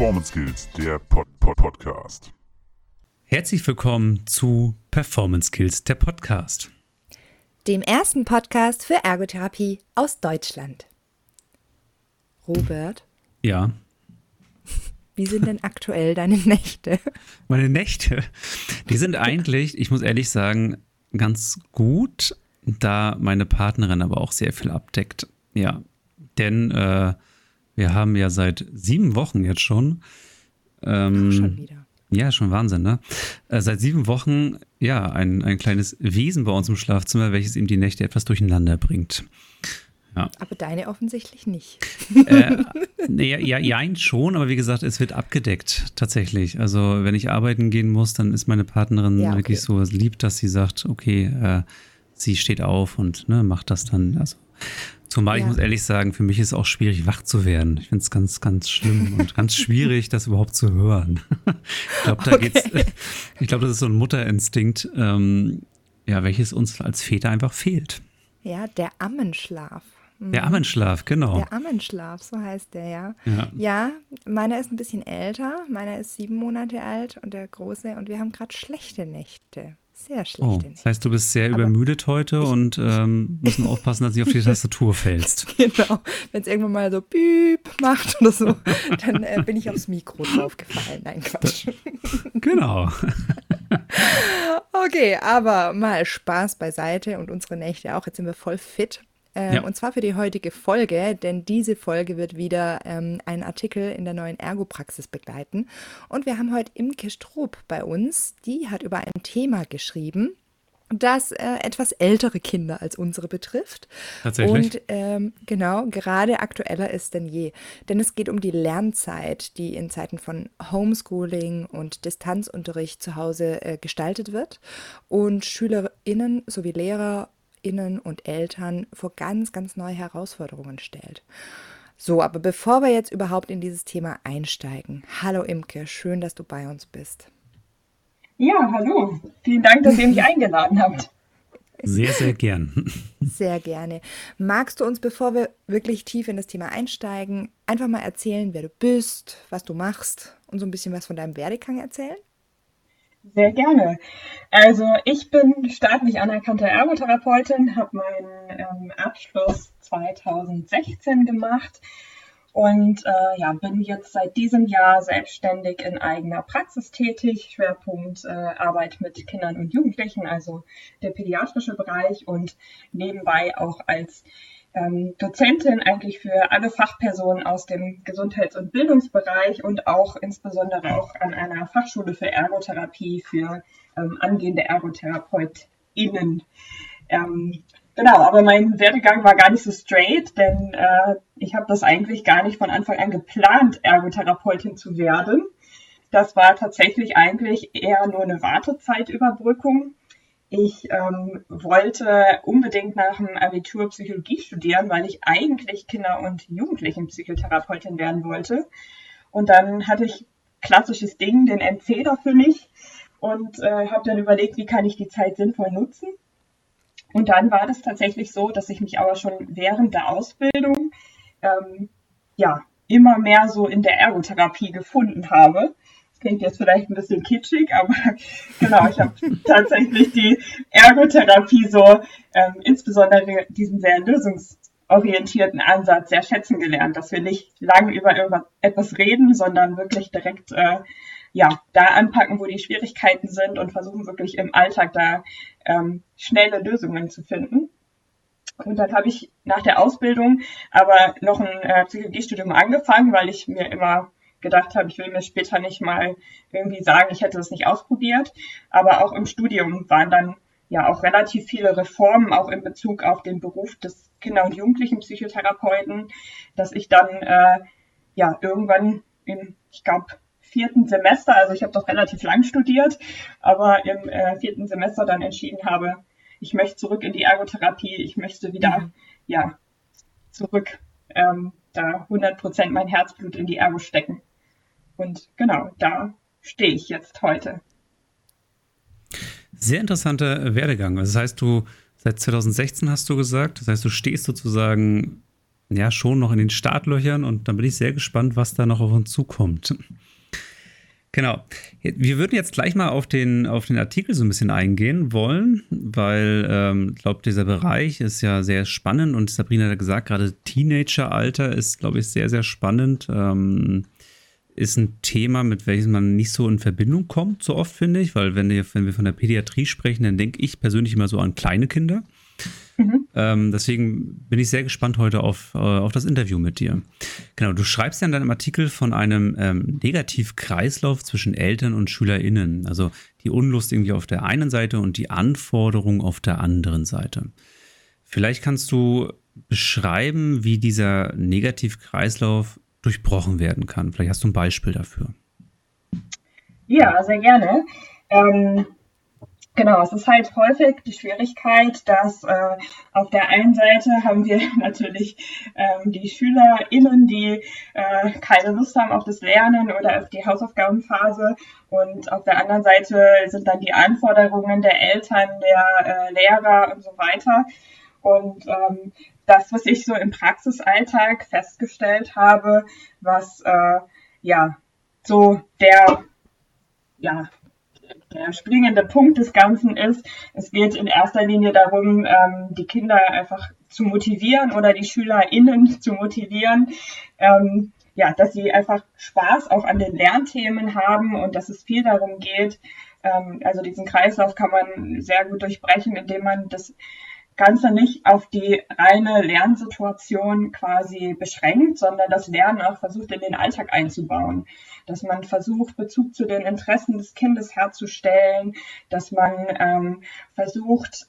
Performance Skills, der Podcast. Herzlich willkommen zu Performance Skills, der Podcast. Dem ersten Podcast für Ergotherapie aus Deutschland. Robert? Ja? Wie sind denn aktuell deine Nächte? Meine Nächte? Die sind eigentlich, ich muss ehrlich sagen, ganz gut, da meine Partnerin aber auch sehr viel abdeckt. Ja, denn wir haben ja seit 7 Wochen jetzt schon. Schon wieder. Ja, schon Wahnsinn, ne? Seit 7 Wochen, ja, ein kleines Wesen bei uns im Schlafzimmer, welches ihm die Nächte etwas durcheinander bringt. Ja. Aber deine offensichtlich nicht. Ja, schon, aber wie gesagt, es wird abgedeckt, tatsächlich. Also, wenn ich arbeiten gehen muss, dann ist meine Partnerin wirklich so lieb, dass sie sagt, okay, sie steht auf und ne, macht das dann. Also, zumal ich muss ehrlich sagen, für mich ist es auch schwierig, wach zu werden. Ich finde es ganz, ganz schlimm und ganz schwierig, das überhaupt zu hören. Ich glaube, das ist so ein Mutterinstinkt, welches uns als Väter einfach fehlt. Ja, der Ammenschlaf. Mhm. Der Ammenschlaf, genau. Der Ammenschlaf, so heißt der, ja. Ja, meiner ist ein bisschen älter. Meiner ist 7 Monate alt und der Große. Und wir haben gerade schlechte Nächte. Sehr schlecht. Oh, das heißt, du bist sehr übermüdet heute und müssen aufpassen, dass du nicht auf die Tastatur fällst. Genau. Wenn es irgendwann mal so piep macht oder so, dann bin ich aufs Mikro draufgefallen. Nein, Quatsch. Genau. Okay, aber mal Spaß beiseite und unsere Nächte auch. Jetzt sind wir voll fit. Und zwar für die heutige Folge, denn diese Folge wird wieder einen Artikel in der neuen Ergo-Praxis begleiten. Und wir haben heute Imke Strupp bei uns, die hat über ein Thema geschrieben, das etwas ältere Kinder als unsere betrifft. Tatsächlich. Und gerade aktueller ist denn je. Denn es geht um die Lernzeit, die in Zeiten von Homeschooling und Distanzunterricht zu Hause gestaltet wird. Und SchülerInnen sowie LehrerInnen und Eltern vor ganz, ganz neue Herausforderungen stellt. So, aber bevor wir jetzt überhaupt in dieses Thema einsteigen, hallo Imke, schön, dass du bei uns bist. Ja, hallo, vielen Dank, dass ihr mich eingeladen habt. Sehr, sehr gern. Sehr gerne. Magst du uns, bevor wir wirklich tief in das Thema einsteigen, einfach mal erzählen, wer du bist, was du machst und so ein bisschen was von deinem Werdegang erzählen? Sehr gerne. Also ich bin staatlich anerkannte Ergotherapeutin, habe meinen Abschluss 2016 gemacht und bin jetzt seit diesem Jahr selbstständig in eigener Praxis tätig, Schwerpunkt Arbeit mit Kindern und Jugendlichen, also der pädiatrische Bereich und nebenbei auch als Dozentin eigentlich für alle Fachpersonen aus dem Gesundheits- und Bildungsbereich und auch insbesondere auch an einer Fachschule für Ergotherapie für angehende ErgotherapeutInnen. Aber mein Werdegang war gar nicht so straight, denn ich habe das eigentlich gar nicht von Anfang an geplant, Ergotherapeutin zu werden. Das war tatsächlich eigentlich eher nur eine Wartezeitüberbrückung. Ich wollte unbedingt nach dem Abitur Psychologie studieren, weil ich eigentlich Kinder- und Jugendlichenpsychotherapeutin werden wollte. Und dann hatte ich klassisches Ding, den NC dafür nicht. Und habe dann überlegt, wie kann ich die Zeit sinnvoll nutzen. Und dann war das tatsächlich so, dass ich mich aber schon während der Ausbildung immer mehr so in der Ergotherapie gefunden habe. Klingt jetzt vielleicht ein bisschen kitschig, aber genau, ich habe tatsächlich die Ergotherapie so, insbesondere diesen sehr lösungsorientierten Ansatz sehr schätzen gelernt, dass wir nicht lange über etwas reden, sondern wirklich direkt da anpacken, wo die Schwierigkeiten sind und versuchen wirklich im Alltag da schnelle Lösungen zu finden. Und dann habe ich nach der Ausbildung aber noch ein Psychologiestudium angefangen, weil ich mir immer gedacht habe, ich will mir später nicht mal irgendwie sagen, ich hätte das nicht ausprobiert. Aber auch im Studium waren dann ja auch relativ viele Reformen, auch in Bezug auf den Beruf des Kinder- und Jugendlichenpsychotherapeuten, dass ich dann irgendwann im, ich glaube, 4. Semester, also ich habe doch relativ lang studiert, aber im 4. Semester dann entschieden habe, ich möchte zurück in die Ergotherapie, ich möchte wieder zurück, da 100% mein Herzblut in die Ergo stecken. Und genau, da stehe ich jetzt heute. Sehr interessanter Werdegang. Das heißt, du, seit 2016 hast du gesagt, das heißt, du stehst sozusagen ja schon noch in den Startlöchern und dann bin ich sehr gespannt, was da noch auf uns zukommt. Genau. Wir würden jetzt gleich mal auf den Artikel so ein bisschen eingehen wollen, weil ich glaube, dieser Bereich ist ja sehr spannend und Sabrina hat gesagt, gerade Teenageralter ist, glaube ich, sehr, sehr spannend. Ist ein Thema, mit welchem man nicht so in Verbindung kommt, so oft, finde ich, weil wenn wir von der Pädiatrie sprechen, dann denke ich persönlich immer so an kleine Kinder. Mhm. Deswegen bin ich sehr gespannt heute auf das Interview mit dir. Genau, du schreibst ja in deinem Artikel von einem Negativkreislauf zwischen Eltern und SchülerInnen. Also die Unlust irgendwie auf der einen Seite und die Anforderung auf der anderen Seite. Vielleicht kannst du beschreiben, wie dieser Negativkreislauf durchbrochen werden kann. Vielleicht hast du ein Beispiel dafür. Ja, sehr gerne. Genau, es ist halt häufig die Schwierigkeit, dass auf der einen Seite haben wir natürlich die SchülerInnen, die keine Lust haben auf das Lernen oder auf die Hausaufgabenphase, und auf der anderen Seite sind dann die Anforderungen der Eltern, der Lehrer und so weiter. Und das, was ich so im Praxisalltag festgestellt habe, was der springende Punkt des Ganzen ist, es geht in erster Linie darum, die Kinder einfach zu motivieren oder die SchülerInnen zu motivieren, dass sie einfach Spaß auch an den Lernthemen haben und dass es viel darum geht. Also diesen Kreislauf kann man sehr gut durchbrechen, indem man das Ganze nicht auf die reine Lernsituation quasi beschränkt, sondern das Lernen auch versucht, in den Alltag einzubauen. Dass man versucht, Bezug zu den Interessen des Kindes herzustellen, dass man versucht,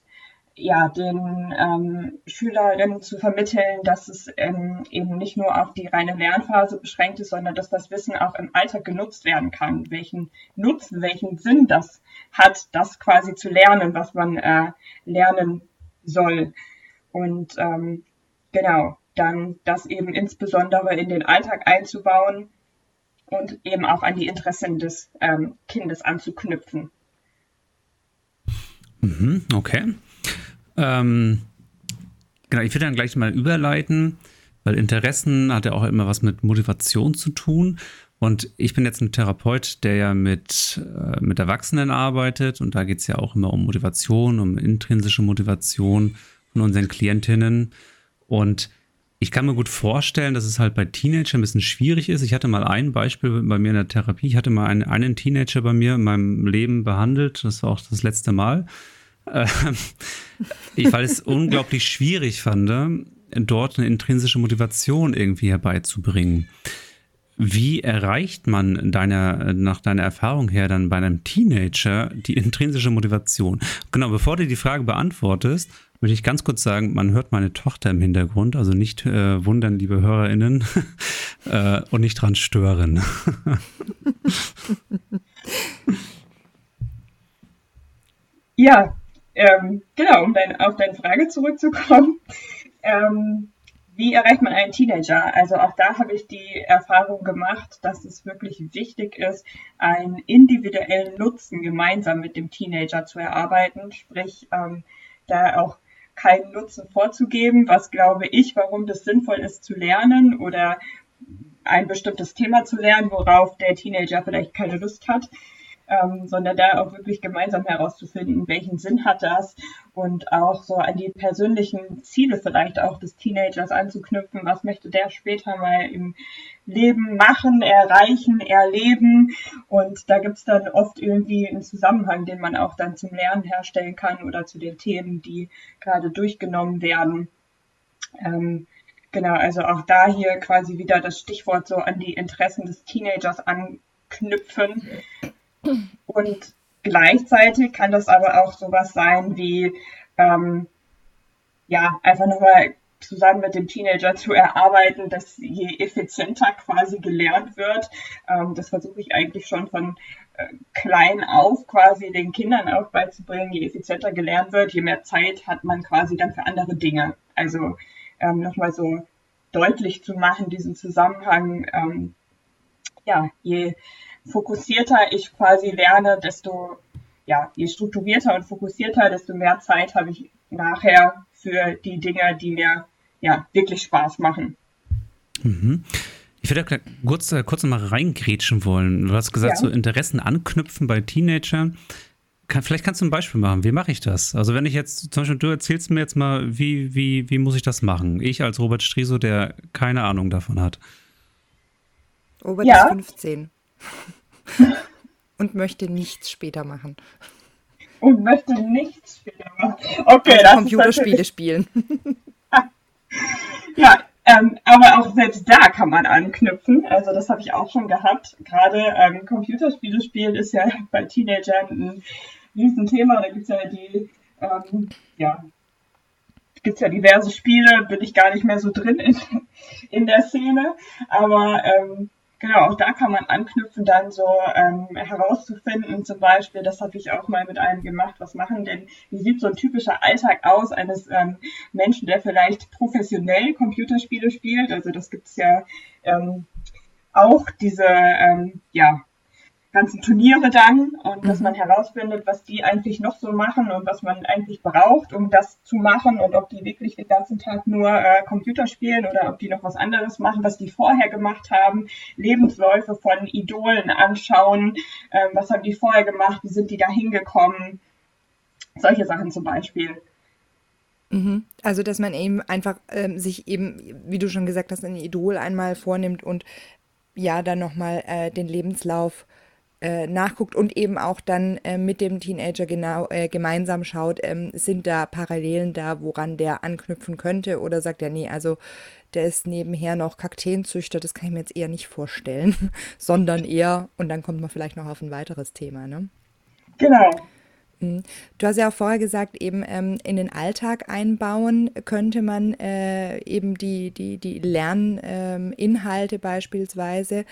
den Schülerinnen zu vermitteln, dass es eben nicht nur auf die reine Lernphase beschränkt ist, sondern dass das Wissen auch im Alltag genutzt werden kann. Welchen Nutzen, welchen Sinn das hat, das quasi zu lernen, was man lernen soll. Und dann das eben insbesondere in den Alltag einzubauen und eben auch an die Interessen des Kindes anzuknüpfen. Okay. Ich würde dann gleich mal überleiten, weil Interessen hat ja auch immer was mit Motivation zu tun. Und ich bin jetzt ein Therapeut, der ja mit Erwachsenen arbeitet, und da geht es ja auch immer um Motivation, um intrinsische Motivation von unseren Klientinnen. Und ich kann mir gut vorstellen, dass es halt bei Teenagern ein bisschen schwierig ist. Ich hatte mal ein Beispiel bei mir in der Therapie. Ich hatte mal einen Teenager bei mir in meinem Leben behandelt. Das war auch das letzte Mal. Weil ich es unglaublich schwierig fand, dort eine intrinsische Motivation irgendwie herbeizubringen. Wie erreicht man nach deiner Erfahrung her dann bei einem Teenager die intrinsische Motivation? Genau, bevor du die Frage beantwortest, würde ich ganz kurz sagen, man hört meine Tochter im Hintergrund, also nicht wundern, liebe HörerInnen, und nicht dran stören. Ja, genau, um auf deine Frage zurückzukommen. Wie erreicht man einen Teenager? Also auch da habe ich die Erfahrung gemacht, dass es wirklich wichtig ist, einen individuellen Nutzen gemeinsam mit dem Teenager zu erarbeiten, sprich da auch keinen Nutzen vorzugeben, was glaube ich, warum das sinnvoll ist zu lernen oder ein bestimmtes Thema zu lernen, worauf der Teenager vielleicht keine Lust hat, sondern da auch wirklich gemeinsam herauszufinden, welchen Sinn hat das, und auch so an die persönlichen Ziele vielleicht auch des Teenagers anzuknüpfen. Was möchte der später mal im Leben machen, erreichen, erleben? Und da gibt es dann oft irgendwie einen Zusammenhang, den man auch dann zum Lernen herstellen kann oder zu den Themen, die gerade durchgenommen werden. Also auch da hier quasi wieder das Stichwort so an die Interessen des Teenagers anknüpfen. Und gleichzeitig kann das aber auch sowas sein wie, einfach nochmal zusammen mit dem Teenager zu erarbeiten, dass je effizienter quasi gelernt wird. Das versuche ich eigentlich schon von klein auf quasi den Kindern auch beizubringen. Je effizienter gelernt wird, je mehr Zeit hat man quasi dann für andere Dinge. Also nochmal so deutlich zu machen, diesen Zusammenhang, je fokussierter ich quasi lerne, desto, je strukturierter und fokussierter, desto mehr Zeit habe ich nachher für die Dinge, die mir, wirklich Spaß machen. Mhm. Ich würde da kurz mal reingrätschen wollen. Du hast gesagt, ja, so Interessen anknüpfen bei Teenagern. Vielleicht kannst du ein Beispiel machen. Wie mache ich das? Also wenn ich jetzt, zum Beispiel du erzählst mir jetzt mal, wie muss ich das machen? Ich als Robert Striso, der keine Ahnung davon hat. Robert ist 15 und möchte nichts später machen. Und möchte nichts später machen. Okay, also das Computerspiele spielen. Ja, aber auch selbst da kann man anknüpfen. Also das habe ich auch schon gehabt. Gerade Computerspiele spielen ist ja bei Teenagern ein Riesenthema. Da gibt es ja diverse Spiele, bin ich gar nicht mehr so drin in der Szene. Aber genau, auch da kann man anknüpfen, dann so herauszufinden, zum Beispiel, das habe ich auch mal mit einem gemacht, was machen denn, wie sieht so ein typischer Alltag aus eines Menschen, der vielleicht professionell Computerspiele spielt, also das gibt's ja auch diese, ganzen Turniere dann, und dass man herausfindet, was die eigentlich noch so machen und was man eigentlich braucht, um das zu machen, und ob die wirklich den ganzen Tag nur Computer spielen oder ob die noch was anderes machen, was die vorher gemacht haben, Lebensläufe von Idolen anschauen, was haben die vorher gemacht, wie sind die da hingekommen, solche Sachen zum Beispiel. Also dass man eben einfach sich eben, wie du schon gesagt hast, ein Idol einmal vornimmt und ja dann nochmal den Lebenslauf nachguckt und eben auch dann mit dem Teenager gemeinsam schaut, sind da Parallelen da, woran der anknüpfen könnte, oder sagt er, nee, also der ist nebenher noch Kakteenzüchter, das kann ich mir jetzt eher nicht vorstellen, sondern eher, und dann kommt man vielleicht noch auf ein weiteres Thema, ne? Genau. Du hast ja auch vorher gesagt, eben in den Alltag einbauen könnte man eben die Lerninhalte beispielsweise.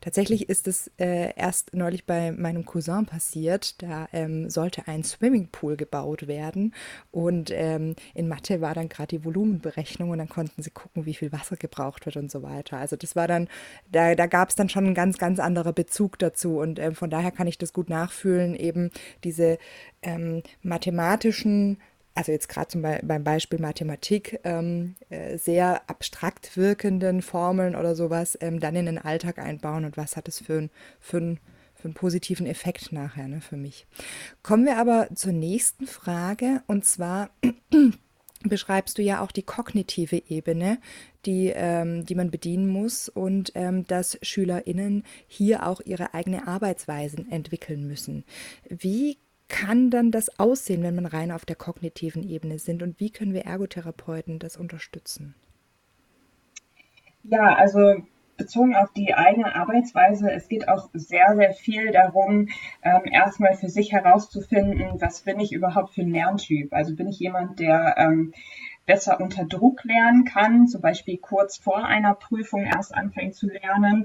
Tatsächlich ist es erst neulich bei meinem Cousin passiert. Da sollte ein Swimmingpool gebaut werden, und in Mathe war dann gerade die Volumenberechnung, und dann konnten sie gucken, wie viel Wasser gebraucht wird und so weiter. Also das war dann, da gab es dann schon einen ganz, ganz anderer Bezug dazu, und von daher kann ich das gut nachfühlen, eben diese mathematischen, also jetzt gerade beim Beispiel Mathematik, sehr abstrakt wirkenden Formeln oder sowas, dann in den Alltag einbauen, und was hat es für einen positiven Effekt nachher, ne, für mich. Kommen wir aber zur nächsten Frage, und zwar beschreibst du ja auch die kognitive Ebene, die man bedienen muss, und dass SchülerInnen hier auch ihre eigene Arbeitsweisen entwickeln müssen. Wie kann dann das aussehen, wenn man rein auf der kognitiven Ebene sind, und wie können wir Ergotherapeuten das unterstützen? Ja, also bezogen auf die eigene Arbeitsweise, es geht auch sehr, sehr viel darum, erstmal für sich herauszufinden, was bin ich überhaupt für ein Lerntyp? Also bin ich jemand, der besser unter Druck lernen kann, zum Beispiel kurz vor einer Prüfung erst anfängt zu lernen,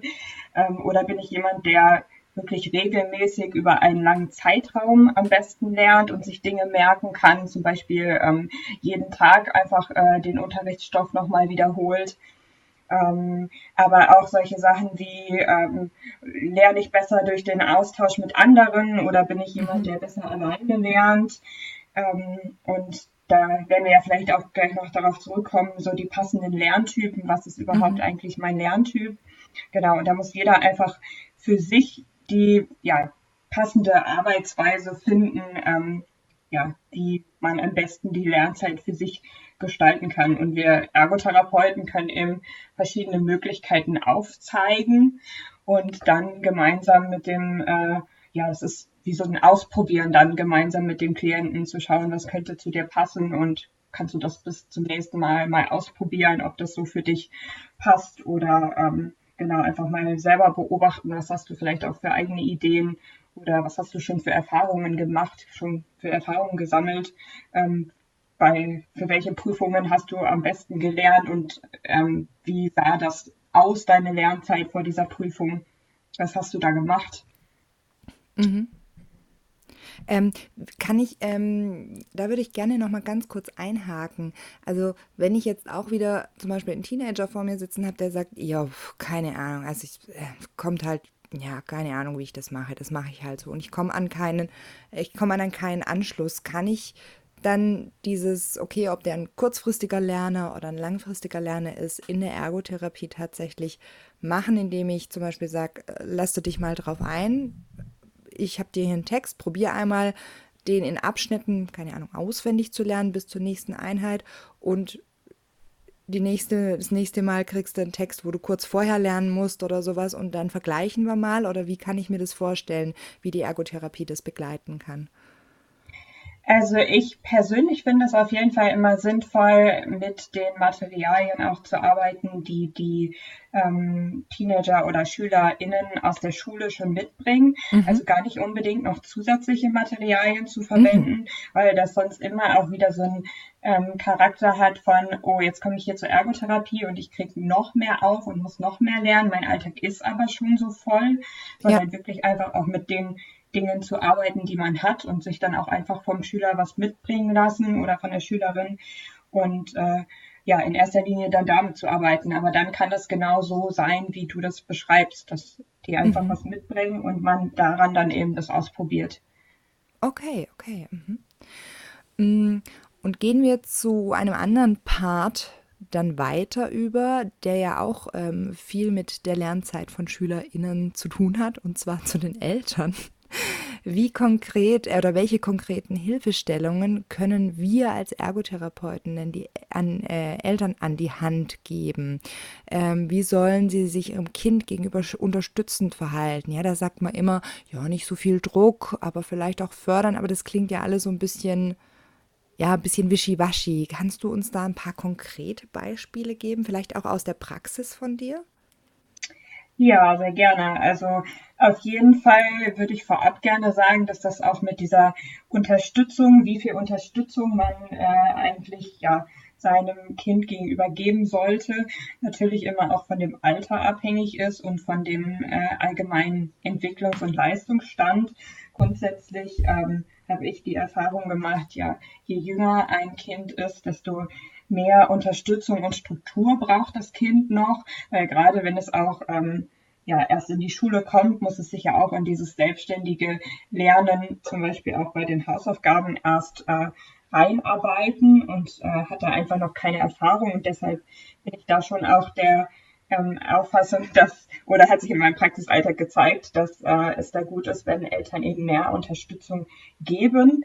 oder bin ich jemand, der wirklich regelmäßig über einen langen Zeitraum am besten lernt und sich Dinge merken kann, zum Beispiel jeden Tag einfach den Unterrichtsstoff nochmal wiederholt. Aber auch solche Sachen wie, lerne ich besser durch den Austausch mit anderen, oder bin ich jemand, der besser alleine lernt? Und da werden wir ja vielleicht auch gleich noch darauf zurückkommen, so die passenden Lerntypen, was ist überhaupt eigentlich mein Lerntyp? Genau, und da muss jeder einfach für sich die passende Arbeitsweise finden, die man am besten die Lernzeit für sich gestalten kann. Und wir Ergotherapeuten können eben verschiedene Möglichkeiten aufzeigen und dann gemeinsam mit dem, es ist wie so ein Ausprobieren, dann gemeinsam mit dem Klienten zu schauen, was könnte zu dir passen, und kannst du das bis zum nächsten Mal mal ausprobieren, ob das so für dich passt, oder einfach mal selber beobachten, was hast du vielleicht auch für eigene Ideen oder was hast du schon für Erfahrungen gemacht, schon für Erfahrungen gesammelt, für welche Prüfungen hast du am besten gelernt, und wie sah das aus, deine Lernzeit vor dieser Prüfung, was hast du da gemacht? Mhm. Da würde ich gerne noch mal ganz kurz einhaken. Also wenn ich jetzt auch wieder zum Beispiel einen Teenager vor mir sitzen habe, der sagt, ja, keine Ahnung, also kommt halt, ja, keine Ahnung, wie ich das mache ich halt so, und ich komme an keinen Anschluss, kann ich Dann dieses, okay, ob der ein kurzfristiger Lerner oder ein langfristiger Lerner ist, in der Ergotherapie tatsächlich machen, indem ich zum Beispiel sage, lass du dich mal drauf ein, ich habe dir hier einen Text, probier einmal, den in Abschnitten, keine Ahnung, auswendig zu lernen bis zur nächsten Einheit und das nächste Mal kriegst du einen Text, wo du kurz vorher lernen musst oder sowas und dann vergleichen wir mal oder wie kann ich mir das vorstellen, wie die Ergotherapie das begleiten kann? Also ich persönlich finde es auf jeden Fall immer sinnvoll, mit den Materialien auch zu arbeiten, die Teenager oder SchülerInnen aus der Schule schon mitbringen. Mhm. Also gar nicht unbedingt noch zusätzliche Materialien zu verwenden, weil das sonst immer auch wieder so ein Charakter hat von, oh, jetzt komme ich hier zur Ergotherapie und ich kriege noch mehr auf und muss noch mehr lernen. Mein Alltag ist aber schon so voll, sondern wirklich einfach auch mit den Dingen zu arbeiten, die man hat und sich dann auch einfach vom Schüler was mitbringen lassen oder von der Schülerin und in erster Linie dann damit zu arbeiten. Aber dann kann das genau so sein, wie du das beschreibst, dass die einfach was mitbringen und man daran dann eben das ausprobiert. Okay. Und gehen wir zu einem anderen Part dann weiter über, der ja auch viel mit der Lernzeit von SchülerInnen zu tun hat, und zwar zu den Eltern. Wie konkret oder welche konkreten Hilfestellungen können wir als Ergotherapeuten denn Eltern an die Hand geben? Wie sollen sie sich ihrem Kind gegenüber unterstützend verhalten? Ja, da sagt man immer, ja, nicht so viel Druck, aber vielleicht auch fördern. Aber das klingt ja alles so ein bisschen wischiwaschi. Kannst du uns da ein paar konkrete Beispiele geben? Vielleicht auch aus der Praxis von dir? Ja, sehr gerne. Also auf jeden Fall würde ich vorab gerne sagen, dass das auch mit dieser Unterstützung, wie viel Unterstützung man eigentlich seinem Kind gegenüber geben sollte, natürlich immer auch von dem Alter abhängig ist und von dem allgemeinen Entwicklungs- und Leistungsstand. Grundsätzlich habe ich die Erfahrung gemacht, je jünger ein Kind ist, desto mehr Unterstützung und Struktur braucht das Kind noch, weil gerade wenn es auch erst in die Schule kommt, muss es sich ja auch in dieses selbstständige Lernen, zum Beispiel auch bei den Hausaufgaben, erst reinarbeiten und hat da einfach noch keine Erfahrung. Und deshalb bin ich da schon auch der Auffassung, oder hat sich in meinem Praxisalltag gezeigt, dass es da gut ist, wenn Eltern eben mehr Unterstützung geben.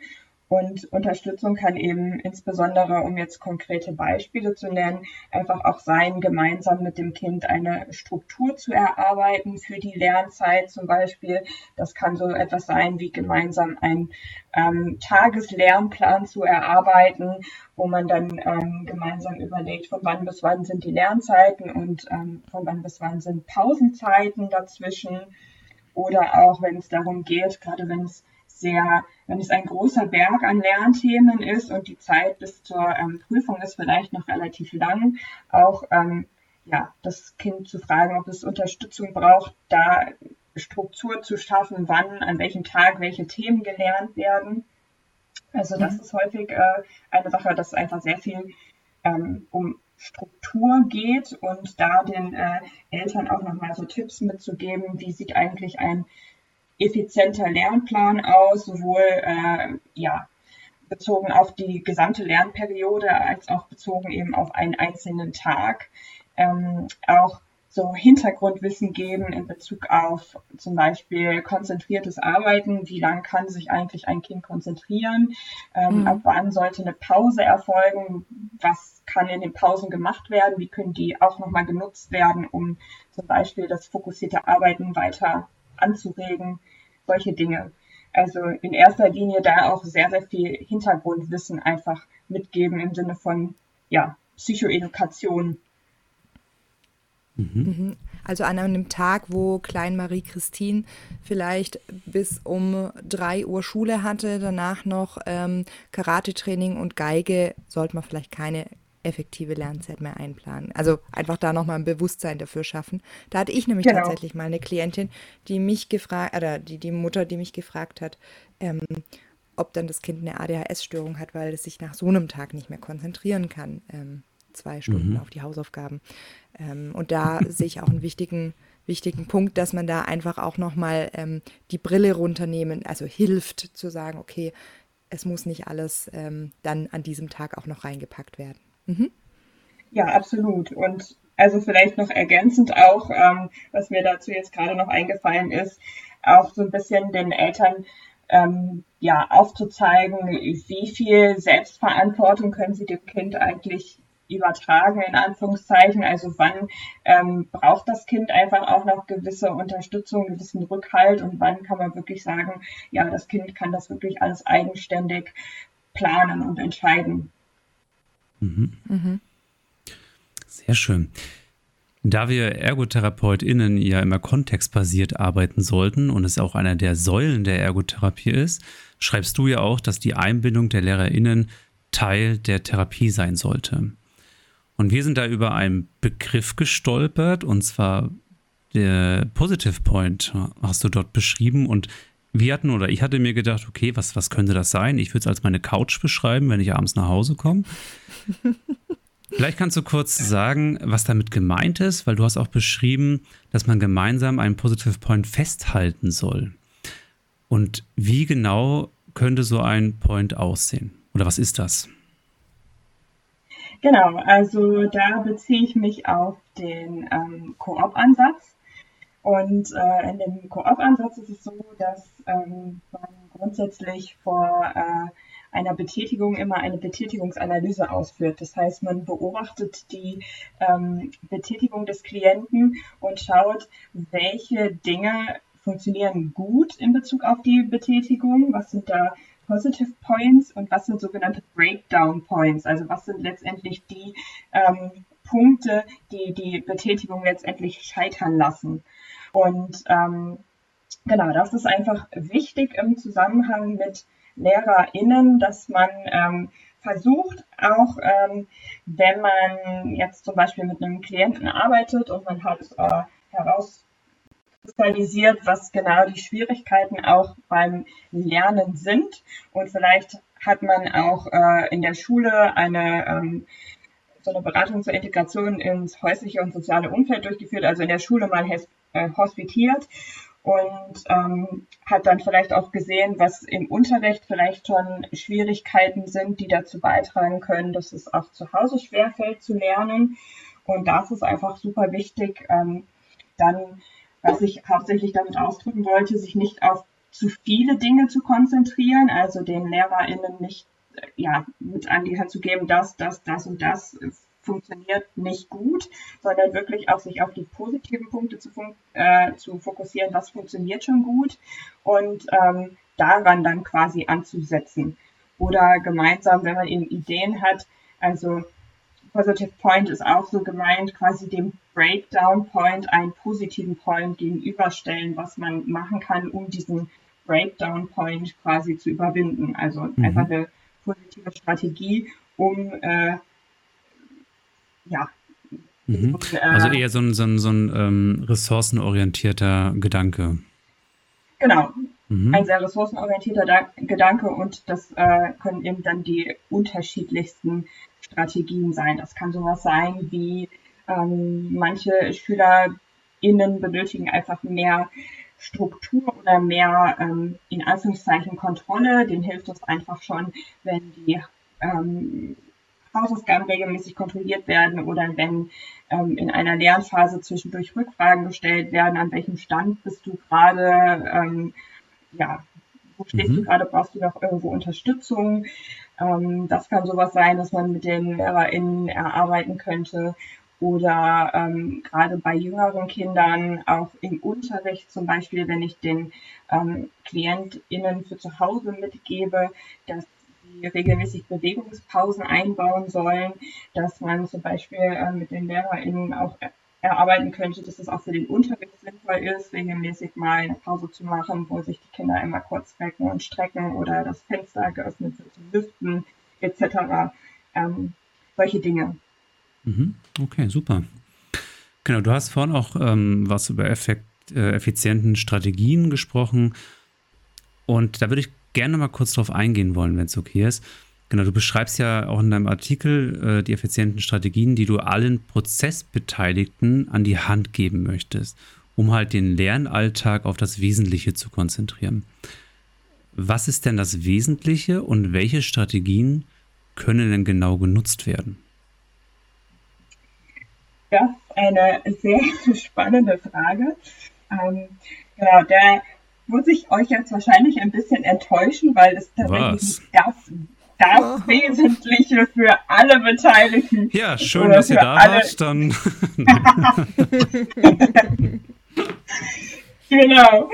Und Unterstützung kann eben insbesondere, um jetzt konkrete Beispiele zu nennen, einfach auch sein, gemeinsam mit dem Kind eine Struktur zu erarbeiten für die Lernzeit zum Beispiel. Das kann so etwas sein, wie gemeinsam einen Tageslernplan zu erarbeiten, wo man dann gemeinsam überlegt, von wann bis wann sind die Lernzeiten und von wann bis wann sind Pausenzeiten dazwischen. Oder auch, wenn es darum geht, gerade wenn es ein großer Berg an Lernthemen ist und die Zeit bis zur Prüfung ist vielleicht noch relativ lang, auch das Kind zu fragen, ob es Unterstützung braucht, da Struktur zu schaffen, wann, an welchem Tag welche Themen gelernt werden. Also das ist häufig eine Sache, dass es einfach sehr viel um Struktur geht und da den Eltern auch nochmal so Tipps mitzugeben, wie sieht eigentlich ein effizienter Lernplan aus, sowohl bezogen auf die gesamte Lernperiode als auch bezogen eben auf einen einzelnen Tag. Auch so Hintergrundwissen geben in Bezug auf zum Beispiel konzentriertes Arbeiten. Wie lang kann sich eigentlich ein Kind konzentrieren? Ab wann sollte eine Pause erfolgen? Was kann in den Pausen gemacht werden? Wie können die auch nochmal genutzt werden, um zum Beispiel das fokussierte Arbeiten weiter anzuregen, solche Dinge. Also in erster Linie da auch sehr, sehr viel Hintergrundwissen einfach mitgeben im Sinne von Psychoedukation. Also an einem Tag, wo Klein Marie-Christine vielleicht bis um 3 Uhr Schule hatte, danach noch Karate-Training und Geige, sollte man vielleicht keine effektive Lernzeit mehr einplanen. Also einfach da nochmal ein Bewusstsein dafür schaffen. Da hatte ich nämlich tatsächlich mal eine Klientin, die mich gefragt, oder die Mutter, die mich gefragt hat, ob dann das Kind eine ADHS-Störung hat, weil es sich nach so einem Tag nicht mehr konzentrieren kann, 2 Stunden auf die Hausaufgaben. Und da sehe ich auch einen wichtigen Punkt, dass man da einfach auch nochmal die Brille runternehmen, also hilft zu sagen, okay, es muss nicht alles dann an diesem Tag auch noch reingepackt werden. Mhm. Ja, absolut. Und also vielleicht noch ergänzend auch, was mir dazu jetzt gerade noch eingefallen ist, auch so ein bisschen den Eltern aufzuzeigen, wie viel Selbstverantwortung können sie dem Kind eigentlich übertragen, in Anführungszeichen. Also wann braucht das Kind einfach auch noch gewisse Unterstützung, gewissen Rückhalt, und wann kann man wirklich sagen, ja, das Kind kann das wirklich alles eigenständig planen und entscheiden. Mhm. Mhm. Sehr schön. Da wir ErgotherapeutInnen ja immer kontextbasiert arbeiten sollten und es auch einer der Säulen der Ergotherapie ist, schreibst du ja auch, dass die Einbindung der LehrerInnen Teil der Therapie sein sollte. Und wir sind da über einen Begriff gestolpert, und zwar der Positive Point hast du dort beschrieben, und ich hatte mir gedacht, okay, was könnte das sein? Ich würde es als meine Couch beschreiben, wenn ich abends nach Hause komme. Vielleicht kannst du kurz sagen, was damit gemeint ist, weil du hast auch beschrieben, dass man gemeinsam einen Positive Point festhalten soll. Und wie genau könnte so ein Point aussehen? Oder was ist das? Genau, also da beziehe ich mich auf den Co-op-Ansatz. Und in dem Co-op-Ansatz ist es so, dass man grundsätzlich vor einer Betätigung immer eine Betätigungsanalyse ausführt. Das heißt, man beobachtet die Betätigung des Klienten und schaut, welche Dinge funktionieren gut in Bezug auf die Betätigung, was sind da Positive Points und was sind sogenannte Breakdown Points, also was sind letztendlich die Punkte, die die Betätigung letztendlich scheitern lassen. Und genau, das ist einfach wichtig im Zusammenhang mit LehrerInnen, dass man versucht, auch wenn man jetzt zum Beispiel mit einem Klienten arbeitet und man hat herauskristallisiert, was genau die Schwierigkeiten auch beim Lernen sind, und vielleicht hat man auch in der Schule eine Beratung zur Integration ins häusliche und soziale Umfeld durchgeführt, also in der Schule mal hospitiert, und hat dann vielleicht auch gesehen, was im Unterricht vielleicht schon Schwierigkeiten sind, die dazu beitragen können, dass es auch zu Hause schwerfällt zu lernen. Und das ist einfach super wichtig, dann, was ich hauptsächlich damit ausdrücken wollte, sich nicht auf zu viele Dinge zu konzentrieren, also den LehrerInnen nicht mit an die Hand zu geben, das und das funktioniert nicht gut, sondern wirklich auch sich auf die positiven Punkte zu fokussieren, was funktioniert schon gut, und daran dann quasi anzusetzen. Oder gemeinsam, wenn man eben Ideen hat, also Positive Point ist auch so gemeint, quasi dem Breakdown Point einen positiven Point gegenüberstellen, was man machen kann, um diesen Breakdown Point quasi zu überwinden. Also einfach eine positive Strategie, um also eher so ein ressourcenorientierter Gedanke. Genau, ein sehr ressourcenorientierter Gedanke, und das können eben dann die unterschiedlichsten Strategien sein. Das kann sowas sein wie, manche SchülerInnen benötigen einfach mehr Struktur oder mehr, in Anführungszeichen, Kontrolle. Denen hilft es einfach schon, wenn die Hausaufgaben regelmäßig kontrolliert werden oder wenn in einer Lernphase zwischendurch Rückfragen gestellt werden, an welchem Stand bist du gerade, wo stehst du gerade, brauchst du noch irgendwo Unterstützung. Das kann sowas sein, dass man mit den LehrerInnen erarbeiten könnte, oder gerade bei jüngeren Kindern auch im Unterricht zum Beispiel, wenn ich den KlientInnen für zu Hause mitgebe, dass die regelmäßig Bewegungspausen einbauen sollen, dass man zum Beispiel mit den LehrerInnen auch erarbeiten könnte, dass es auch für den Unterricht sinnvoll ist, regelmäßig mal eine Pause zu machen, wo sich die Kinder immer kurz recken und strecken oder das Fenster geöffnet wird zum Lüften etc. Solche Dinge. Okay, super. Genau, du hast vorhin auch was über effizienten Strategien gesprochen, und da würde ich gerne mal kurz drauf eingehen wollen, wenn es okay ist. Genau, du beschreibst ja auch in deinem Artikel die effizienten Strategien, die du allen Prozessbeteiligten an die Hand geben möchtest, um halt den Lernalltag auf das Wesentliche zu konzentrieren. Was ist denn das Wesentliche und welche Strategien können denn genau genutzt werden? Das ist eine sehr spannende Frage. Genau, da muss ich euch jetzt wahrscheinlich ein bisschen enttäuschen, weil es tatsächlich das Wesentliche für alle Beteiligten. Ja, schön, dass ihr da wart. Dann. Genau.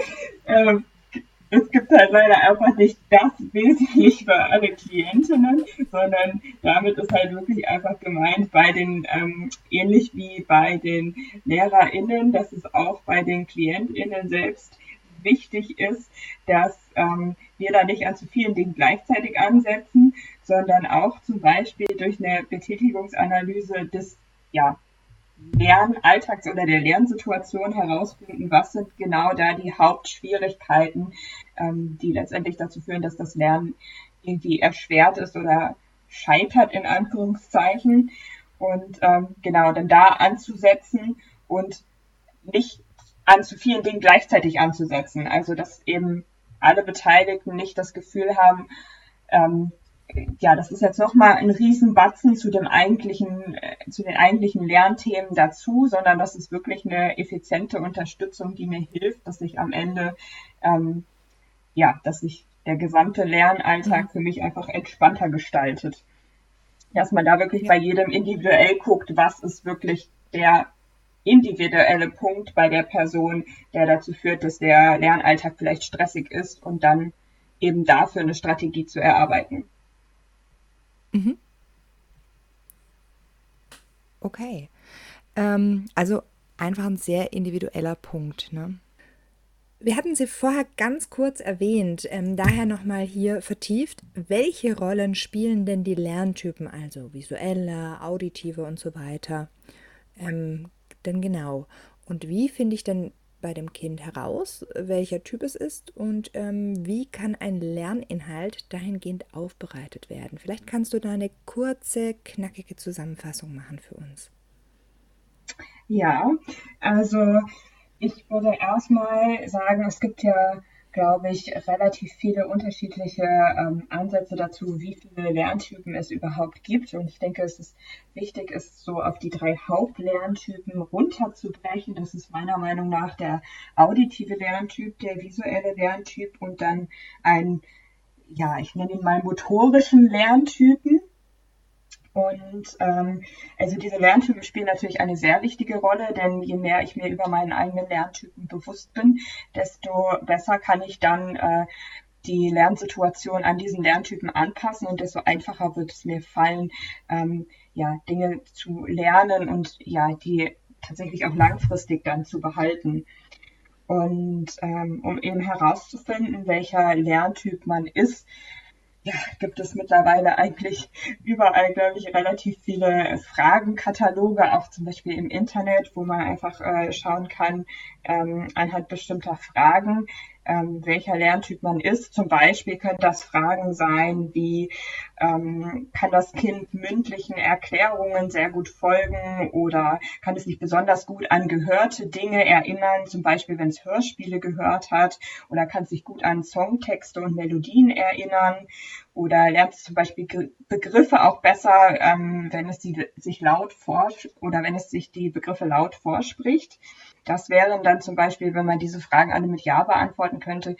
Es gibt halt leider einfach nicht das Wesentliche für alle Klientinnen, sondern damit ist halt wirklich einfach gemeint bei den, ähnlich wie bei den LehrerInnen, dass es auch bei den KlientInnen selbst wichtig ist, dass wir da nicht an zu vielen Dingen gleichzeitig ansetzen, sondern auch zum Beispiel durch eine Betätigungsanalyse des Lernalltags oder der Lernsituation herausfinden, was sind genau da die Hauptschwierigkeiten, die letztendlich dazu führen, dass das Lernen irgendwie erschwert ist oder scheitert in Anführungszeichen, und genau dann da anzusetzen und nicht an zu vielen Dingen gleichzeitig anzusetzen. Also dass eben alle Beteiligten nicht das Gefühl haben, das ist jetzt nochmal ein Riesenbatzen zu den eigentlichen Lernthemen dazu, sondern das ist wirklich eine effiziente Unterstützung, die mir hilft, dass ich am Ende, dass sich der gesamte Lernalltag für mich einfach entspannter gestaltet. Dass man da wirklich bei jedem individuell guckt, was ist wirklich der individuelle Punkt bei der Person, der dazu führt, dass der Lernalltag vielleicht stressig ist, und dann eben dafür eine Strategie zu erarbeiten. Mhm. Okay. Also einfach ein sehr individueller Punkt, ne? Wir hatten sie vorher ganz kurz erwähnt, daher nochmal hier vertieft. Welche Rollen spielen denn die Lerntypen, also visuelle, auditive und so weiter? Denn genau? Und wie finde ich denn bei dem Kind heraus, welcher Typ es ist, und wie kann ein Lerninhalt dahingehend aufbereitet werden? Vielleicht kannst du da eine kurze, knackige Zusammenfassung machen für uns. Ja, also ich würde erstmal sagen, es gibt ja, glaube ich, relativ viele unterschiedliche Ansätze dazu, wie viele Lerntypen es überhaupt gibt. Und ich denke, es ist wichtig, es so auf die 3 Hauptlerntypen runterzubrechen. Das ist meiner Meinung nach der auditive Lerntyp, der visuelle Lerntyp und dann ein, ich nenne ihn mal motorischen Lerntypen. Und also diese Lerntypen spielen natürlich eine sehr wichtige Rolle, denn je mehr ich mir über meinen eigenen Lerntypen bewusst bin, desto besser kann ich dann die Lernsituation an diesen Lerntypen anpassen, und desto einfacher wird es mir fallen, Dinge zu lernen und die tatsächlich auch langfristig dann zu behalten. Und um eben herauszufinden, welcher Lerntyp man ist, gibt es mittlerweile eigentlich überall, glaube ich, relativ viele Fragenkataloge, auch zum Beispiel im Internet, wo man einfach schauen kann, anhand bestimmter Fragen, welcher Lerntyp man ist. Zum Beispiel können das Fragen sein wie, kann das Kind mündlichen Erklärungen sehr gut folgen oder kann es sich besonders gut an gehörte Dinge erinnern, zum Beispiel wenn es Hörspiele gehört hat, oder kann es sich gut an Songtexte und Melodien erinnern, oder lernt es zum Beispiel Begriffe auch besser, wenn es sich die Begriffe laut vorspricht. Das wären dann zum Beispiel, wenn man diese Fragen alle mit Ja beantworten könnte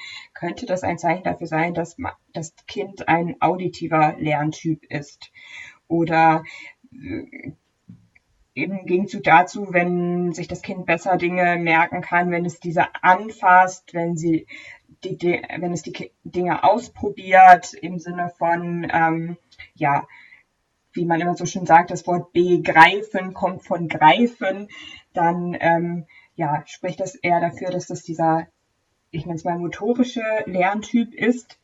das ein Zeichen dafür sein, dass das Kind ein auditiver Lerntyp ist. Oder eben im Gegenzug dazu, wenn sich das Kind besser Dinge merken kann, wenn es diese anfasst, wenn es die Dinge ausprobiert, im Sinne von, wie man immer so schön sagt, das Wort begreifen kommt von greifen, dann spricht das eher dafür, dass das dieser, ich nenne es mal, motorische Lerntyp ist.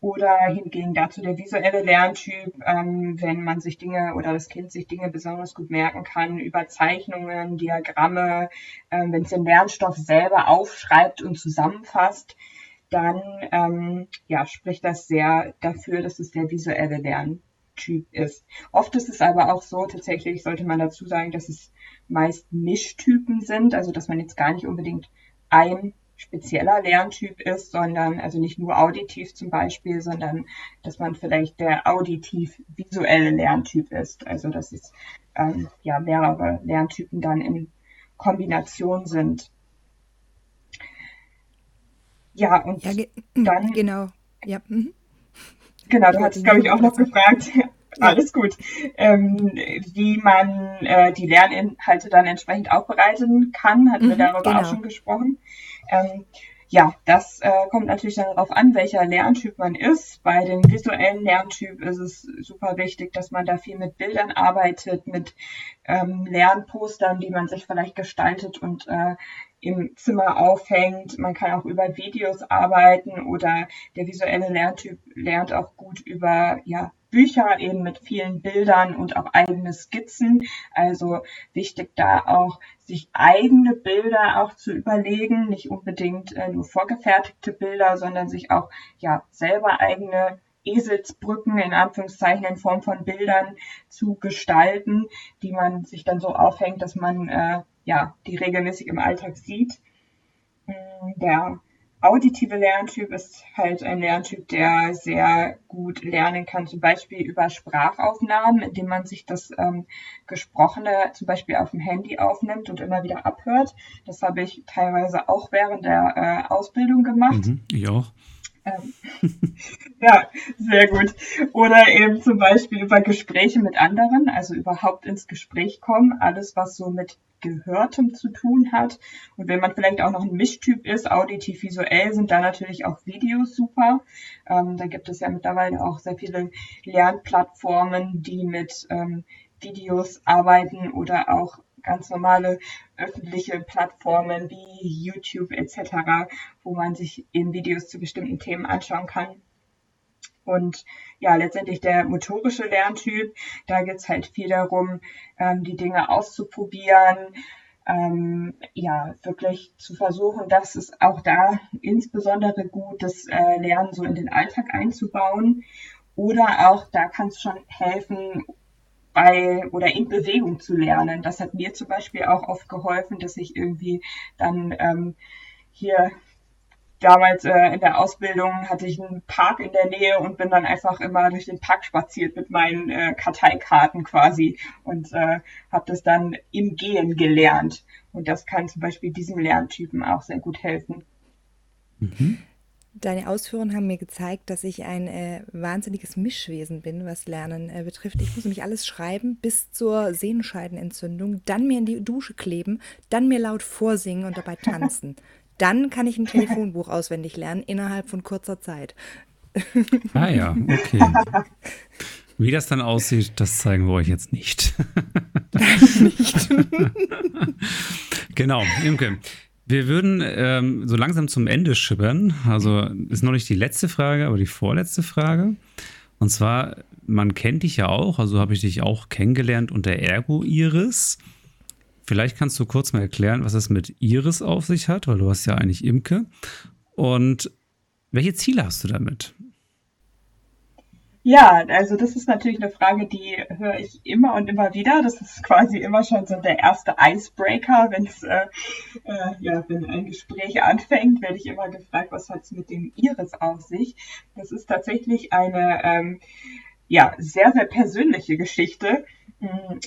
Oder hingegen dazu der visuelle Lerntyp, wenn man sich Dinge oder das Kind sich Dinge besonders gut merken kann, über Zeichnungen, Diagramme, wenn es den Lernstoff selber aufschreibt und zusammenfasst, dann spricht das sehr dafür, dass es der visuelle Lerntyp ist. Oft ist es aber auch so, tatsächlich sollte man dazu sagen, dass es meist Mischtypen sind, also dass man jetzt gar nicht unbedingt ein spezieller Lerntyp ist, sondern also nicht nur auditiv zum Beispiel, sondern dass man vielleicht der auditiv-visuelle Lerntyp ist. Also dass es ja mehrere Lerntypen dann in Kombination sind. Ja, und ja, dann... Genau, ja. Mhm. Genau, du hattest, glaube ich, auch noch gefragt, alles gut, wie man die Lerninhalte dann entsprechend aufbereiten kann, hatten wir darüber auch schon gesprochen. Ja, das kommt natürlich dann darauf an, welcher Lerntyp man ist. Bei dem visuellen Lerntyp ist es super wichtig, dass man da viel mit Bildern arbeitet, mit Lernpostern, die man sich vielleicht gestaltet und im Zimmer aufhängt. Man kann auch über Videos arbeiten oder der visuelle Lerntyp lernt auch gut über Bücher, eben mit vielen Bildern und auch eigene Skizzen. Also wichtig da auch, sich eigene Bilder auch zu überlegen, nicht unbedingt nur vorgefertigte Bilder, sondern sich auch selber eigene Eselsbrücken in Anführungszeichen in Form von Bildern zu gestalten, die man sich dann so aufhängt, dass man die regelmäßig im Alltag sieht. Der auditive Lerntyp ist halt ein Lerntyp, der sehr gut lernen kann, zum Beispiel über Sprachaufnahmen, indem man sich das Gesprochene zum Beispiel auf dem Handy aufnimmt und immer wieder abhört. Das habe ich teilweise auch während der Ausbildung gemacht. Mhm, ich auch. Ja, sehr gut. Oder eben zum Beispiel über Gespräche mit anderen, also überhaupt ins Gespräch kommen, alles was so mit Gehörtem zu tun hat. Und wenn man vielleicht auch noch ein Mischtyp ist, auditiv-visuell, sind da natürlich auch Videos super. Da gibt es ja mittlerweile auch sehr viele Lernplattformen, die mit Videos arbeiten oder auch ganz normale öffentliche Plattformen wie YouTube etc., wo man sich eben Videos zu bestimmten Themen anschauen kann. Und ja, letztendlich der motorische Lerntyp, da geht es halt viel darum, die Dinge auszuprobieren, wirklich zu versuchen, das ist auch da insbesondere gut, das Lernen so in den Alltag einzubauen. Oder auch, da kann es schon helfen, in Bewegung zu lernen. Das hat mir zum Beispiel auch oft geholfen, dass ich irgendwie dann damals in der Ausbildung hatte ich einen Park in der Nähe und bin dann einfach immer durch den Park spaziert mit meinen Karteikarten quasi und habe das dann im Gehen gelernt. Und das kann zum Beispiel diesem Lerntypen auch sehr gut helfen. Mhm. Deine Ausführungen haben mir gezeigt, dass ich ein wahnsinniges Mischwesen bin, was Lernen betrifft. Ich muss nämlich alles schreiben bis zur Sehenscheidenentzündung, dann mir in die Dusche kleben, dann mir laut vorsingen und dabei tanzen. Dann kann ich ein Telefonbuch auswendig lernen innerhalb von kurzer Zeit. Ah ja, okay. Wie das dann aussieht, das zeigen wir euch jetzt nicht. Nicht. Genau, Imke. Wir würden so langsam zum Ende schippern. Also ist noch nicht die letzte Frage, aber die vorletzte Frage. Und zwar, man kennt dich ja auch, also habe ich dich auch kennengelernt unter Ergo Iris. Vielleicht kannst du kurz mal erklären, was es mit Iris auf sich hat, weil du hast ja eigentlich Imke. Und welche Ziele hast du damit? Ja, also das ist natürlich eine Frage, die höre ich immer und immer wieder. Das ist quasi immer schon so der erste Icebreaker, wenn ein Gespräch anfängt, werde ich immer gefragt, was hat es mit dem Iris auf sich? Das ist tatsächlich eine sehr, sehr persönliche Geschichte.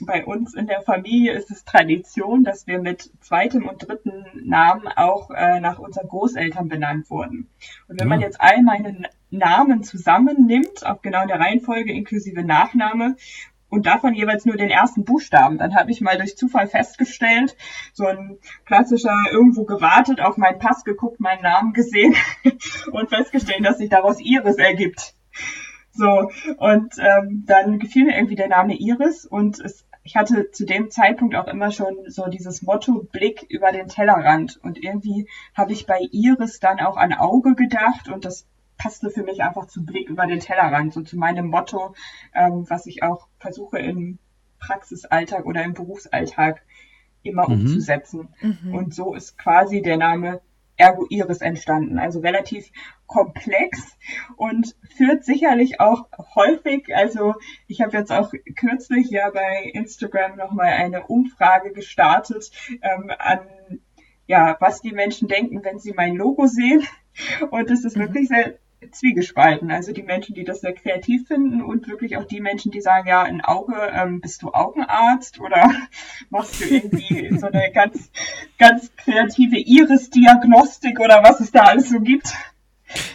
Bei uns in der Familie ist es Tradition, dass wir mit zweitem und dritten Namen auch nach unseren Großeltern benannt wurden. Und wenn man jetzt all meine Namen zusammennimmt, auch genau in der Reihenfolge inklusive Nachname und davon jeweils nur den ersten Buchstaben, dann habe ich mal durch Zufall festgestellt, so ein klassischer irgendwo gewartet, auf meinen Pass geguckt, meinen Namen gesehen und festgestellt, dass sich daraus Iris ergibt. So, und dann gefiel mir irgendwie der Name Iris und ich hatte zu dem Zeitpunkt auch immer schon so dieses Motto Blick über den Tellerrand und irgendwie habe ich bei Iris dann auch an Auge gedacht und das passte für mich einfach zu Blick über den Tellerrand, so zu meinem Motto, was ich auch versuche im Praxisalltag oder im Berufsalltag immer umzusetzen. Mhm. Und so ist quasi der Name Ergo Iris entstanden, also relativ komplex und führt sicherlich auch häufig, also ich habe jetzt auch kürzlich bei Instagram nochmal eine Umfrage gestartet an ja, was die Menschen denken, wenn sie mein Logo sehen. Und das ist wirklich sehr zwiegespalten. Also die Menschen, die das sehr kreativ finden und wirklich auch die Menschen, die sagen, ja, ein Auge, bist du Augenarzt oder machst du irgendwie so eine ganz, ganz kreative Iris-Diagnostik oder was es da alles so gibt.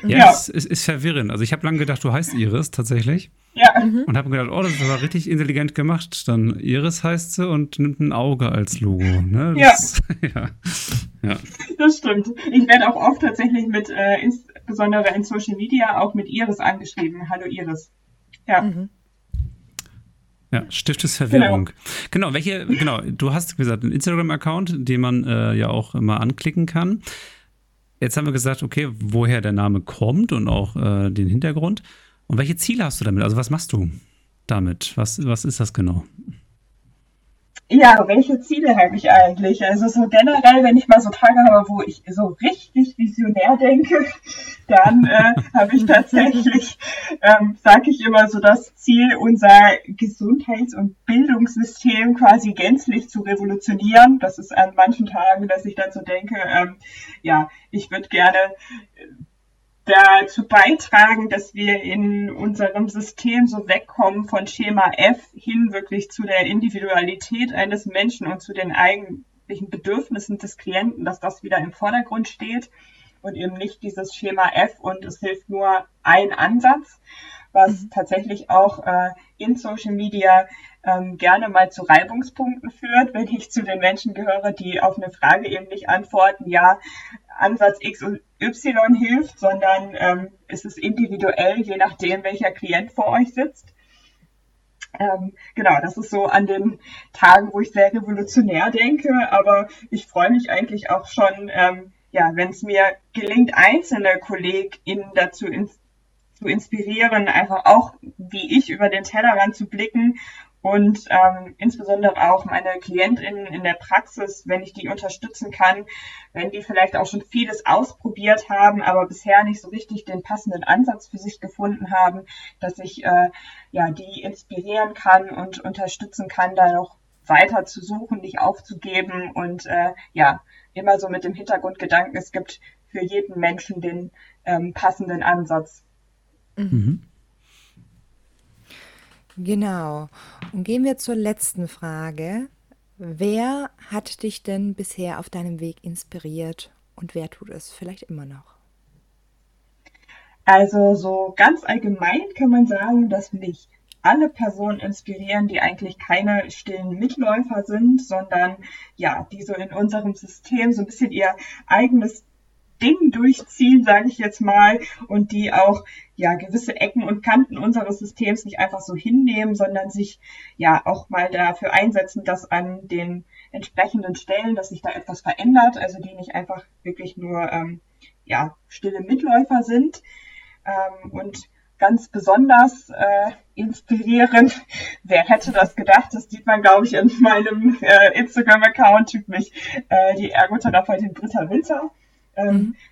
Ja, ja. Es ist verwirrend. Also ich habe lange gedacht, du heißt Iris tatsächlich. Ja. Und habe gedacht, oh, das ist aber richtig intelligent gemacht. Dann Iris heißt sie und nimmt ein Auge als Logo. Ne? Das, ja. Ja. Das stimmt. Ich werde auch oft tatsächlich mit, insbesondere in Social Media, auch mit Iris angeschrieben. Hallo Iris. Ja. Mhm. Ja, stiftet Verwirrung. Genau, du hast gesagt, einen Instagram-Account, den man ja auch immer anklicken kann. Jetzt haben wir gesagt, okay, woher der Name kommt und auch den Hintergrund. Und welche Ziele hast du damit? Also was machst du damit? Was ist das genau? Ja, welche Ziele habe ich eigentlich? Also so generell, wenn ich mal so Tage habe, wo ich so richtig visionär denke, dann habe ich tatsächlich, sage ich immer, so das Ziel, unser Gesundheits- und Bildungssystem quasi gänzlich zu revolutionieren. Das ist an manchen Tagen, dass ich dann so denke, ja, ich würde gerne dazu beitragen, dass wir in unserem System so wegkommen von Schema F hin wirklich zu der Individualität eines Menschen und zu den eigentlichen Bedürfnissen des Klienten, dass das wieder im Vordergrund steht und eben nicht dieses Schema F und es hilft nur ein Ansatz, was tatsächlich auch in Social Media gerne mal zu Reibungspunkten führt, wenn ich zu den Menschen gehöre, die auf eine Frage eben nicht antworten, ja, Ansatz X und Y hilft, sondern es ist individuell, je nachdem, welcher Klient vor euch sitzt. Genau, das ist so an den Tagen, wo ich sehr revolutionär denke, aber ich freue mich eigentlich auch schon, wenn es mir gelingt, einzelne KollegInnen dazu zu inspirieren, einfach auch, wie ich, über den Tellerrand zu blicken und insbesondere auch meine KlientInnen in der Praxis, wenn ich die unterstützen kann, wenn die vielleicht auch schon vieles ausprobiert haben, aber bisher nicht so richtig den passenden Ansatz für sich gefunden haben, dass ich die inspirieren kann und unterstützen kann, da noch weiter zu suchen, nicht aufzugeben und immer so mit dem Hintergrundgedanken, es gibt für jeden Menschen den passenden Ansatz. Mhm. Genau. Und gehen wir zur letzten Frage. Wer hat dich denn bisher auf deinem Weg inspiriert und wer tut es vielleicht immer noch? Also so ganz allgemein kann man sagen, dass mich alle Personen inspirieren, die eigentlich keine stillen Mitläufer sind, sondern ja, die so in unserem System so ein bisschen ihr eigenes Ding durchziehen, sage ich jetzt mal, und die auch gewisse Ecken und Kanten unseres Systems nicht einfach so hinnehmen, sondern sich auch mal dafür einsetzen, dass an den entsprechenden Stellen, dass sich da etwas verändert, also die nicht einfach wirklich nur stille Mitläufer sind. Und ganz besonders inspirierend, wer hätte das gedacht, das sieht man, glaube ich, in meinem Instagram-Account, die Ergotherapeutin Britta Winter.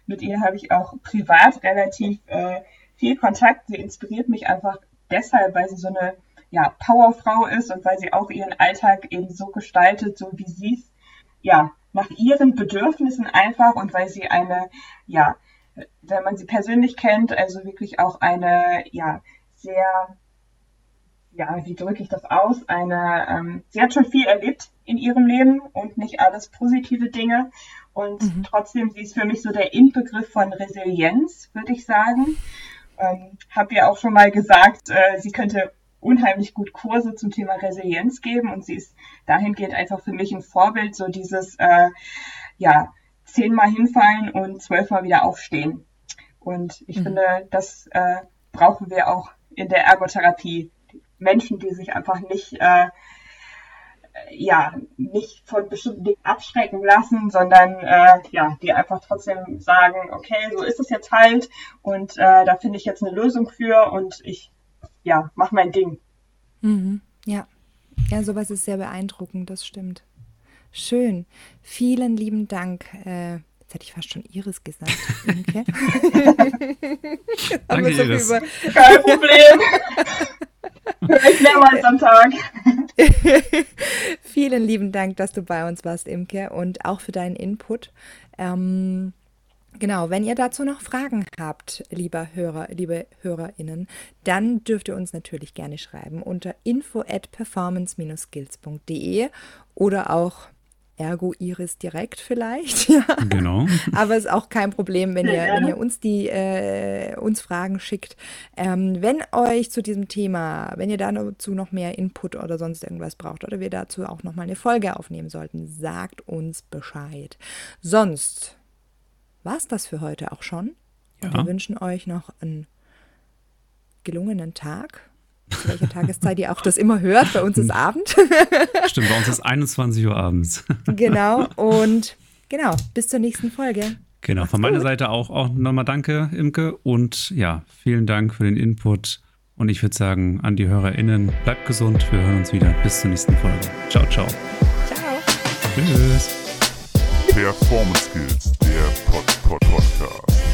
Mit ihr habe ich auch privat relativ viel Kontakt. Sie inspiriert mich einfach deshalb, weil sie so eine Powerfrau ist und weil sie auch ihren Alltag eben so gestaltet, so wie sie es nach ihren Bedürfnissen einfach und weil sie eine, wenn man sie persönlich kennt, also wirklich auch eine sehr, wie drücke ich das aus, sie hat schon viel erlebt in ihrem Leben und nicht alles positive Dinge. Und trotzdem, sie ist für mich so der Inbegriff von Resilienz, würde ich sagen. Habe ja auch schon mal gesagt, sie könnte unheimlich gut Kurse zum Thema Resilienz geben. Und sie ist dahingehend einfach für mich ein Vorbild, so dieses 10-mal hinfallen und 12-mal wieder aufstehen. Und ich finde, das brauchen wir auch in der Ergotherapie. Menschen, die sich einfach nicht von bestimmten Dingen abschrecken lassen, sondern die einfach trotzdem sagen, okay, so ist es jetzt halt und da finde ich jetzt eine Lösung für und ich mache mein Ding. Mhm. Ja, sowas ist sehr beeindruckend, das stimmt. Schön, vielen lieben Dank. Jetzt hätte ich fast schon Iris gesagt. Okay. Danke, Iris. Kein Problem. Vielleicht mehrmals am Tag. Vielen Vielen lieben Dank, dass du bei uns warst, Imke, und auch für deinen Input. Genau, wenn ihr dazu noch Fragen habt, lieber Hörer, liebe HörerInnen, dann dürft ihr uns natürlich gerne schreiben unter info@performance-skills.de oder auch Ergo Iris direkt vielleicht. Ja. Genau. Aber es ist auch kein Problem, wenn ihr uns die uns Fragen schickt. Wenn euch zu diesem Thema, wenn ihr dazu noch mehr Input oder sonst irgendwas braucht oder wir dazu auch nochmal eine Folge aufnehmen sollten, sagt uns Bescheid. Sonst war es das für heute auch schon. Ja. Und wir wünschen euch noch einen gelungenen Tag. Zu welcher Tageszeit ihr auch das immer hört. Bei uns ist Abend. Stimmt, bei uns ist 21 Uhr abends. Genau, und genau, bis zur nächsten Folge. Genau, macht's von meiner Seite auch nochmal danke, Imke. Und ja, vielen Dank für den Input. Und ich würde sagen, an die HörerInnen, bleibt gesund. Wir hören uns wieder. Bis zur nächsten Folge. Ciao, ciao. Ciao. Tschüss. Performance Skills, der Podcast.